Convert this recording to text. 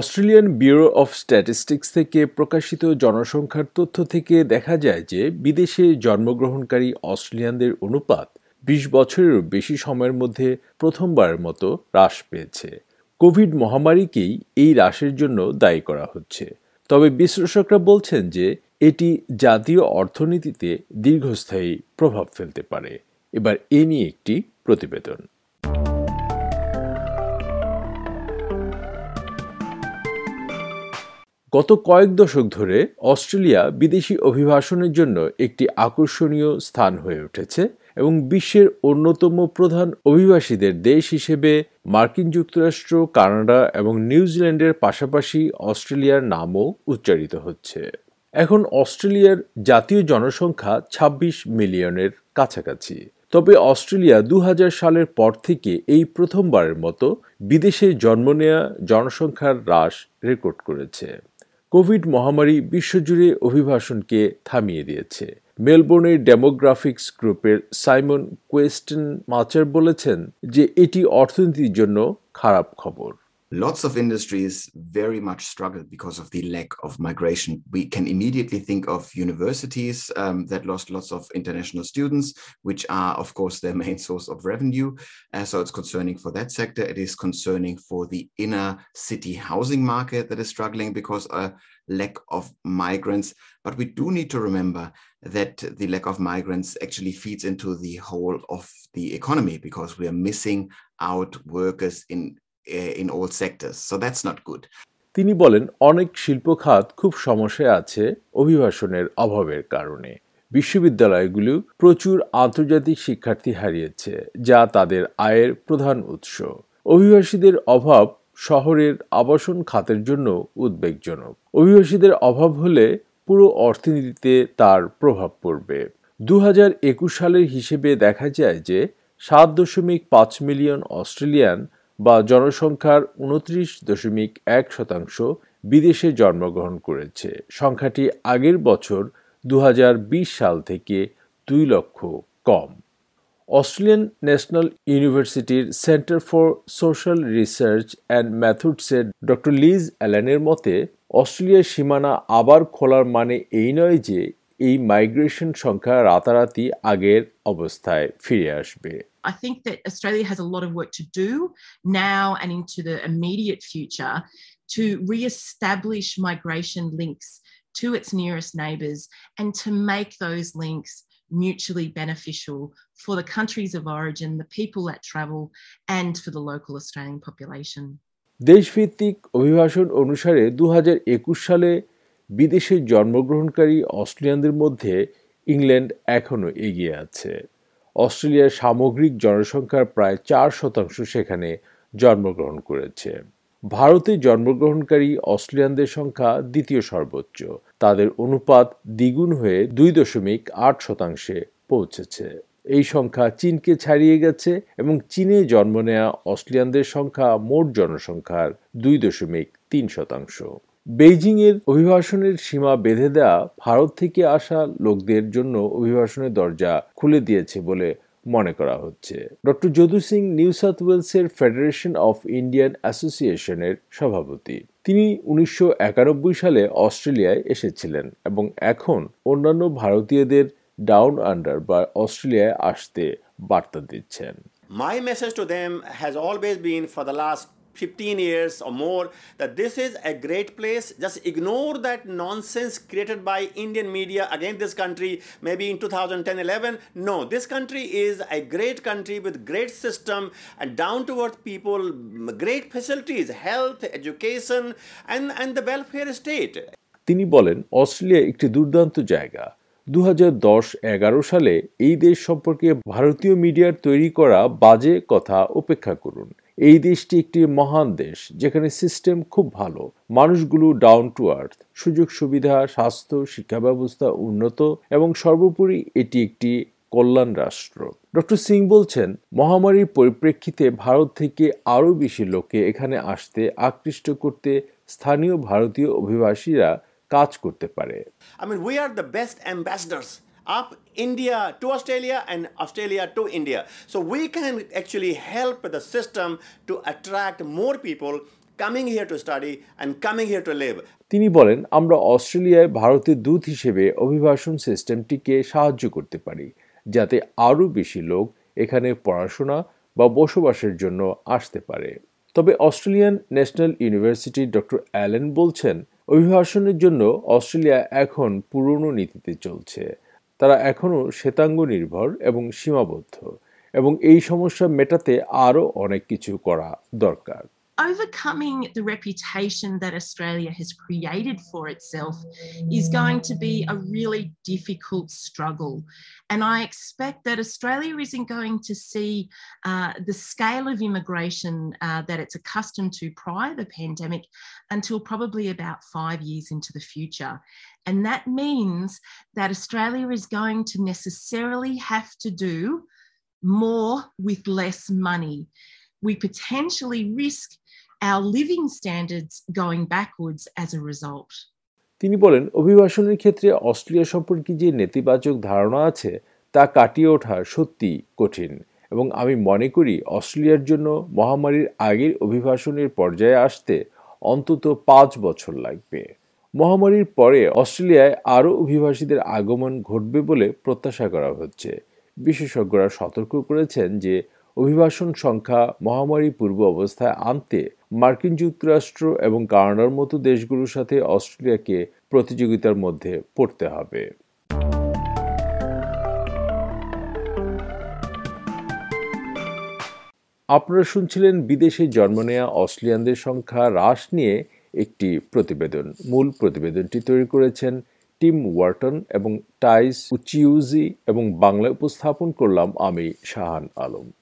Australian bureau of statistics থেকে প্রকাশিত জনসংখ্যার তথ্য থেকে দেখা যায় যে বিদেশে জন্মগ্রহণকারী অস্ট্রেলিয়ানদের অনুপাত ২০ বছরেরও বেশি সময়ের মধ্যে প্রথমবারের মতো হ্রাস পেয়েছে। কোভিড মহামারীকেই এই হ্রাসের জন্য দায়ী করা হচ্ছে, তবে বিশ্লেষকরা বলছেন যে এটি জাতীয় অর্থনীতিতে দীর্ঘস্থায়ী প্রভাব ফেলতে পারে। এবার এ নিয়ে একটি প্রতিবেদন। গত কয়েক দশক ধরে অস্ট্রেলিয়া বিদেশি অভিবাসনের জন্য একটি আকর্ষণীয় স্থান হয়ে উঠেছে এবং বিশ্বের অন্যতম প্রধান অভিবাসীদের দেশ হিসেবে মার্কিন যুক্তরাষ্ট্র, কানাডা এবং নিউজিল্যান্ডের পাশাপাশি অস্ট্রেলিয়ার নামও উচ্চারিত হচ্ছে। এখন অস্ট্রেলিয়ার জাতীয় জনসংখ্যা ২৬ মিলিয়নের কাছাকাছি, তবে অস্ট্রেলিয়া ২০০০ সালের পর থেকে এই প্রথমবারের মতো বিদেশে জন্ম নেয়া জনসংখ্যার হ্রাস রেকর্ড করেছে। কোভিড মহামারী বিশ্বজুড়ে অভিবাসনকে থামিয়ে দিয়েছে। মেলবোর্নের ডেমোগ্রাফিক্স গ্রুপের সাইমন কোয়েস্টন মাচার বলেছেন যে এটি অর্থনীতির জন্য খারাপ খবর। Lots of industries very much struggle because of the lack of migration. We can immediately think of universities that lost lots of international students, which are, of course, their main source of revenue. So it's concerning for that sector. It is concerning for the inner city housing market that is struggling because a lack of migrants. But we do need to remember that the lack of migrants actually feeds into the whole of the economy because we are missing out workers in all sectors, so that's not good. তিনি বলেন অনেক শিল্প খাত খুব সমস্যায় আছে অভিবাসনের অভাবের কারণে। বিশ্ববিদ্যালয়গুলো প্রচুর আন্তর্জাতিক শিক্ষার্থী হারিয়েছে, যা তাদের আয়ের প্রধান উৎস। অভিবাসীদের অভাব শহরের আবাসন খাতের জন্য উদ্বেগজনক। অভিবাসীদের অভাব হলে পুরো অর্থনীতিতে তার প্রভাব পড়বে। ২০২১ সালের হিসেবে দেখা যায় যে ৭.৫ মিলিয়ন অস্ট্রেলিয়ান বা জনসংখ্যার ২৯.১% বিদেশে জন্মগ্রহণ করেছে। সংখ্যাটি আগের বছর ২০২০ সাল থেকে ২ লক্ষ কম। অস্ট্রেলিয়ান ন্যাশনাল ইউনিভার্সিটির centre for social research and ম্যাথডসের ডক্টর লিজ অ্যালানের মতে, অস্ট্রেলিয়ার সীমানা আবার খোলার মানে এই নয় যে এই মাইগ্রেশন সংখ্যা রাতারাতি আগের অবস্থায় ফিরে আসবে। I think that Australia has a lot of work to do now and into the immediate future to re-establish migration links to its nearest neighbours and to make those links mutually beneficial for the countries of origin, the people that travel, and for the local Australian population. দেশভিত্তিক অভিবাসন অনুসারে ২০২১ সালে বিদেশে জন্মগ্রহণকারী অস্ট্রেলিয়ানদের মধ্যে England এখনো এগিয়ে আছে। অস্ট্রেলিয়ার সামগ্রিক জনসংখ্যার প্রায় ৪% সেখানে জন্মগ্রহণ করেছে। ভারতে জন্মগ্রহণকারী অস্ট্রেলিয়ানদের সংখ্যা দ্বিতীয় সর্বোচ্চ, তাদের অনুপাত দ্বিগুণ হয়ে ২.৮% পৌঁছেছে। এই সংখ্যা চীনকে ছাড়িয়ে গেছে এবং চীনে জন্ম নেয়া অস্ট্রেলিয়ানদের সংখ্যা মোট জনসংখ্যার ২.৩%। বেইজিংয়ের অভিবাসনের সীমা বেঁধে দেওয়া ভারত থেকে আসা লোকদের জন্য অভিবাসনের দরজা খুলে দিয়েছে বলে মনে করা হচ্ছে। Doctor Jadu Singh New South ওয়েলসের ফেডারেশন অফ ইন্ডিয়ান অ্যাসোসিয়েশনের সভাপতি। তিনি ১৯৯১ সালে অস্ট্রেলিয়ায় এসেছিলেন এবং এখন অন্যান্য ভারতীয়দের ডাউন আন্ডার বা অস্ট্রেলিয়ায় আসতে বার্তা দিচ্ছেন। My message to them has always been for the last 15 years or more that this is a great place. Just ignore that nonsense created by Indian media against this country maybe in 2010-11. No, this country is a great country with great system and down to earth people, great facilities, health, education and the welfare state. তিনি বলেন Australia একটি দুর্দান্ত জায়গা। ২০১০-১১ সালে এই দেশ সম্পর্কে ভারতীয় মিডিয়ার তৈরি করা বাজে কথা উপেক্ষা করুন। এই দেশটি একটি মহান দেশ যেখানে সিস্টেম খুব ভালো, মানুষগুলো ডাউন টু আর্থ, সুযোগ সুবিধা, স্বাস্থ্য, শিক্ষা ব্যবস্থা উন্নত এবং সর্বোপরি এটি একটি কল্যাণ রাষ্ট্র। ডক্টর সিং বলছেন মহামারীর পরিপ্রেক্ষিতে ভারত থেকে আরও বেশি লোককে এখানে আসতে আকৃষ্ট করতে স্থানীয় ভারতীয় অভিবাসীরা কাজ করতে পারে। We are the best ambassadors of India to Australia and Australia to India. So we can actually help the system to attract more people coming here to study and coming here to live. তিনি বলেন, আমরা অস্ট্রেলিয়ায় ভারতীয় দূত হিসেবে অভিবাসন সিস্টেমটিকে সাহায্য করতে পারি যাতে আরও বেশি লোক এখানে পড়াশোনা বা বসবাসের জন্য আসতে পারে। তবে Australian national university doctor Allen বলছেন, অভিবাসনের জন্য অস্ট্রেলিয়া এখন পুরনো নীতিতে চলছে। তারা এখনও শ্বেতাঙ্গ নির্ভর এবং সীমাবদ্ধ, এবং এই সমস্যা মেটাতে আরও অনেক কিছু করা দরকার। Overcoming the reputation that Australia has created for itself is going to be a really difficult struggle. And I expect that Australia isn't going to see the scale of immigration that it's accustomed to prior to the pandemic until probably about 5 years into the future. And that means that Australia is going to necessarily have to do more with less money. We potentially risk our living standards going backwards as a result. তিনি বলেন, অভিবাসনের ক্ষেত্রে Australia সম্পর্কে যে নেতিবাচক ধারণা আছে তা কাটিয়ে ওঠা সত্যি কঠিন, এবং আমি মনে করি অস্ট্রেলিয়ার জন্য মহামারীর আগের অভিবাসনের পর্যায়ে আসতে অন্তত 5 বছর লাগবে। মহামারীর পরে অস্ট্রেলিয়ায় আরও অভিবাসীদের আগমন ঘটবে বলে প্রত্যাশা করা হচ্ছে। বিশেষজ্ঞরা সতর্ক করেছেন যে অভিবাসন সংখ্যা মহামারী পূর্ব অবস্থায় আনতে মার্কিন যুক্তরাষ্ট্র এবং কানাডার মতো দেশগুলোর সাথে অস্ট্রেলিয়াকে প্রতিযোগিতার মধ্যে পড়তে হবে। আপনারা শুনছিলেন বিদেশে জন্ম নেয়া অস্ট্রেলিয়ানদের সংখ্যা হ্রাস নিয়ে একটি প্রতিবেদন। মূল প্রতিবেদনটি তৈরি করেছেন টিম ওয়ার্টন এবং টাইস উচিউজি, এবং বাংলায় উপস্থাপন করলাম আমি, শাহান আলম।